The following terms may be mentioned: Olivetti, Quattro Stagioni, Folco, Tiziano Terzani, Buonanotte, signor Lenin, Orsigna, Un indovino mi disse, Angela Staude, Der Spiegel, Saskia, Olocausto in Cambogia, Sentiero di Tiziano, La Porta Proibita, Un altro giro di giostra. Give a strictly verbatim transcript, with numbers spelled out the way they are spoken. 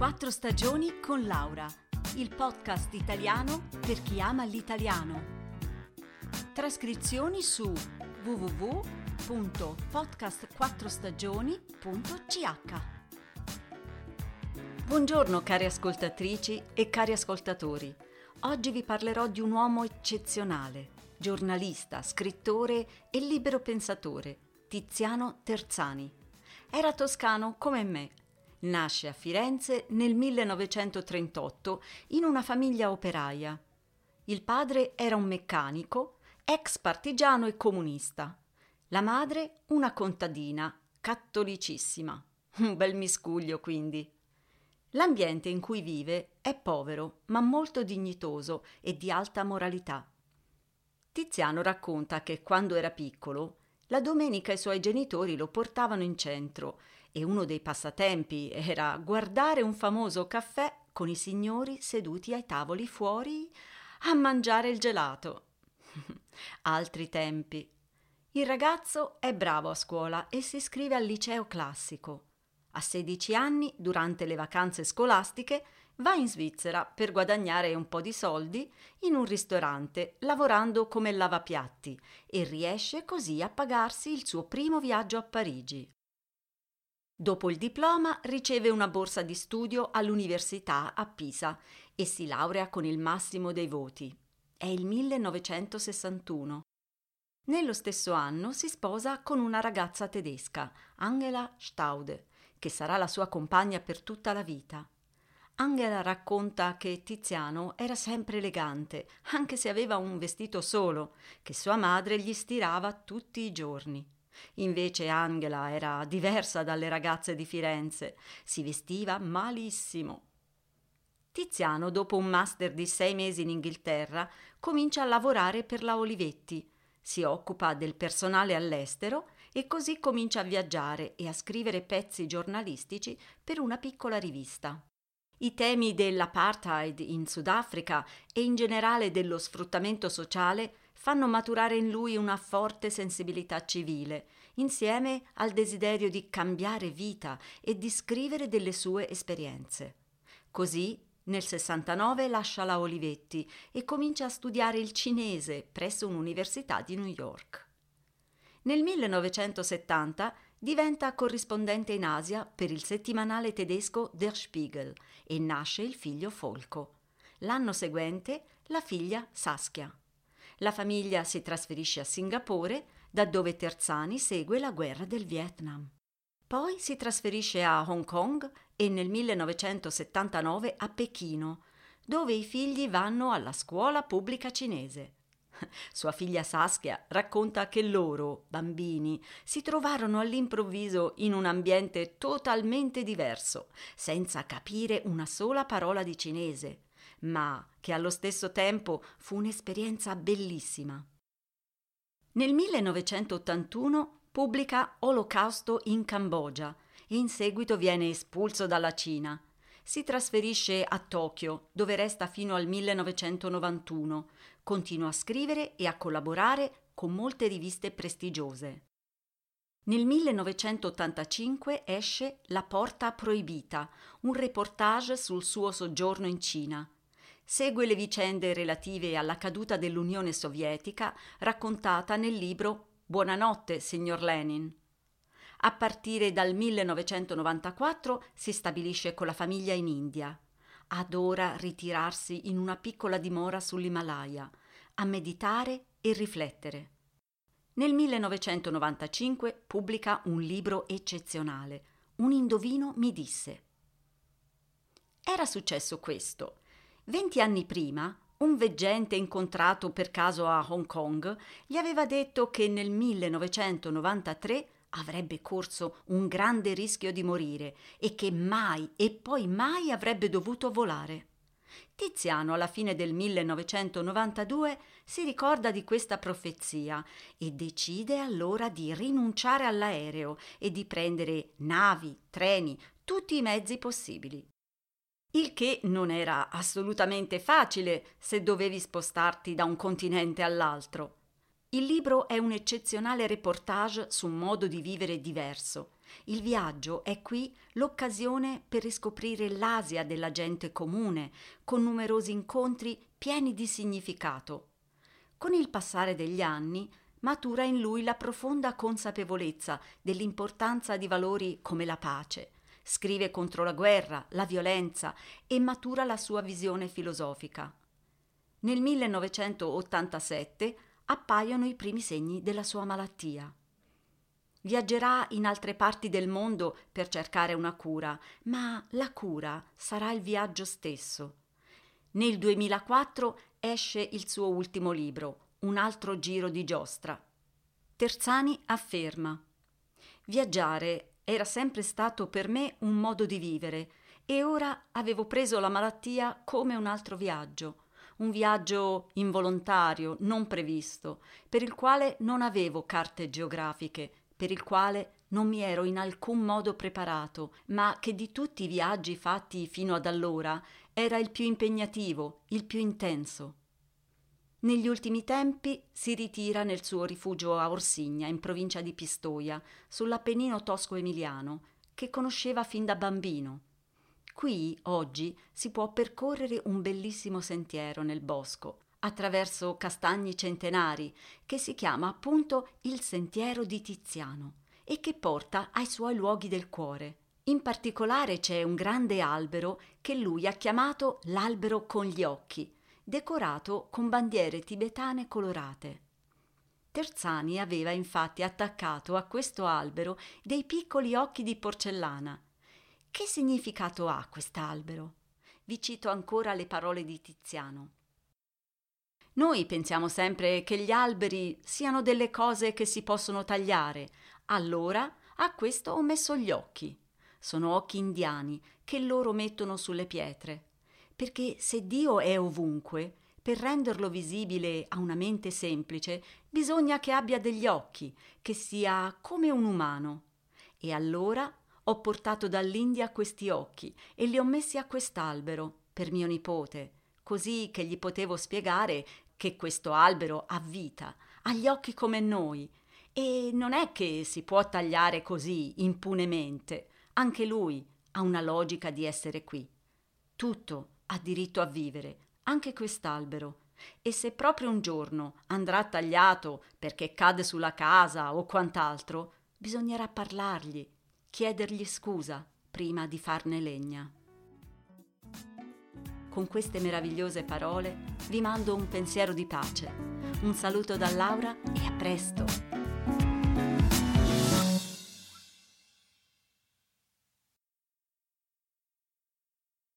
Quattro Stagioni con Laura, il podcast italiano per chi ama l'italiano. Trascrizioni su w w w punto podcast quattro stagioni punto c h. Buongiorno cari ascoltatrici e cari ascoltatori. Oggi vi parlerò di un uomo eccezionale, giornalista, scrittore e libero pensatore, Tiziano Terzani. Era toscano come me. Nasce a Firenze nel millenovecentotrentotto in una famiglia operaia. Il padre era un meccanico, ex partigiano e comunista. La madre una contadina, cattolicissima. Un bel miscuglio, quindi. L'ambiente in cui vive è povero, ma molto dignitoso e di alta moralità. Tiziano racconta che quando era piccolo, la domenica i suoi genitori lo portavano in centro e uno dei passatempi era guardare un famoso caffè con i signori seduti ai tavoli fuori a mangiare il gelato. Altri tempi. Il ragazzo è bravo a scuola e si iscrive al liceo classico. A sedici anni, durante le vacanze scolastiche, va in Svizzera per guadagnare un po' di soldi in un ristorante, lavorando come lavapiatti, e riesce così a pagarsi il suo primo viaggio a Parigi. Dopo il diploma riceve una borsa di studio all'università a Pisa e si laurea con il massimo dei voti. È il millenovecentosessantuno. Nello stesso anno si sposa con una ragazza tedesca, Angela Staude, che sarà la sua compagna per tutta la vita. Angela racconta che Tiziano era sempre elegante, anche se aveva un vestito solo, che sua madre gli stirava tutti i giorni. Invece Angela era diversa dalle ragazze di Firenze, si vestiva malissimo. Tiziano, dopo un master di sei mesi in Inghilterra, comincia a lavorare per la Olivetti, si occupa del personale all'estero e così comincia a viaggiare e a scrivere pezzi giornalistici per una piccola rivista. I temi dell'apartheid in Sudafrica e in generale dello sfruttamento sociale fanno maturare in lui una forte sensibilità civile, insieme al desiderio di cambiare vita e di scrivere delle sue esperienze. Così, nel sessantanove lascia la Olivetti e comincia a studiare il cinese presso un'università di New York. Nel millenovecentosettanta diventa corrispondente in Asia per il settimanale tedesco Der Spiegel e nasce il figlio Folco. L'anno seguente la figlia Saskia. La famiglia si trasferisce a Singapore, da dove Terzani segue la guerra del Vietnam. Poi si trasferisce a Hong Kong e nel millenovecentosettantanove a Pechino, dove i figli vanno alla scuola pubblica cinese. Sua figlia Saskia racconta che loro, bambini, si trovarono all'improvviso in un ambiente totalmente diverso, senza capire una sola parola di cinese, ma che allo stesso tempo fu un'esperienza bellissima. Nel millenovecentottantuno pubblica Olocausto in Cambogia e in seguito viene espulso dalla Cina. Si trasferisce a Tokyo, dove resta fino al millenovecentonovantuno. Continua a scrivere e a collaborare con molte riviste prestigiose. Nel millenovecentottantacinque esce La Porta Proibita, un reportage sul suo soggiorno in Cina. Segue le vicende relative alla caduta dell'Unione Sovietica, raccontata nel libro Buonanotte, signor Lenin. A partire dal millenovecentonovantaquattro si stabilisce con la famiglia in India. Adora ritirarsi in una piccola dimora sull'Himalaya, a meditare e riflettere. Nel millenovecentonovantacinque pubblica un libro eccezionale, Un indovino mi disse. Era successo questo. Venti anni prima, un veggente incontrato per caso a Hong Kong gli aveva detto che nel millenovecentonovantatré avrebbe corso un grande rischio di morire e che mai e poi mai avrebbe dovuto volare. Tiziano, alla fine del millenovecentonovantadue, si ricorda di questa profezia e decide allora di rinunciare all'aereo e di prendere navi, treni, tutti i mezzi possibili. Il che non era assolutamente facile se dovevi spostarti da un continente all'altro. Il libro è un eccezionale reportage su un modo di vivere diverso. Il viaggio è qui l'occasione per riscoprire l'Asia della gente comune, con numerosi incontri pieni di significato. Con il passare degli anni matura in lui la profonda consapevolezza dell'importanza di valori come la pace. Scrive contro la guerra, la violenza e matura la sua visione filosofica. Nel millenovecentottantasette appaiono i primi segni della sua malattia. Viaggerà in altre parti del mondo per cercare una cura, ma la cura sarà il viaggio stesso. Nel duemilaquattro esce il suo ultimo libro, Un altro giro di giostra. Terzani afferma: «Viaggiare era sempre stato per me un modo di vivere e ora avevo preso la malattia come un altro viaggio». Un viaggio involontario, non previsto, per il quale non avevo carte geografiche, per il quale non mi ero in alcun modo preparato, ma che di tutti i viaggi fatti fino ad allora era il più impegnativo, il più intenso. Negli ultimi tempi si ritira nel suo rifugio a Orsigna, in provincia di Pistoia, sull'Appennino tosco-emiliano, che conosceva fin da bambino. Qui oggi si può percorrere un bellissimo sentiero nel bosco, attraverso castagni centenari, che si chiama appunto il Sentiero di Tiziano e che porta ai suoi luoghi del cuore. In particolare c'è un grande albero che lui ha chiamato l'albero con gli occhi, decorato con bandiere tibetane colorate. Terzani aveva infatti attaccato a questo albero dei piccoli occhi di porcellana. Che significato ha quest'albero? Vi cito ancora le parole di Tiziano. Noi pensiamo sempre che gli alberi siano delle cose che si possono tagliare, allora a questo ho messo gli occhi. Sono occhi indiani che loro mettono sulle pietre, perché se Dio è ovunque, per renderlo visibile a una mente semplice, bisogna che abbia degli occhi, che sia come un umano. E allora ho portato dall'India questi occhi e li ho messi a quest'albero per mio nipote, così che gli potevo spiegare che questo albero ha vita, ha gli occhi come noi e non è che si può tagliare così impunemente. Anche lui ha una logica di essere qui. Tutto ha diritto a vivere, anche quest'albero. E se proprio un giorno andrà tagliato perché cade sulla casa o quant'altro, bisognerà parlargli, chiedergli scusa prima di farne legna. Con queste meravigliose parole vi mando un pensiero di pace. Un saluto da Laura e a presto!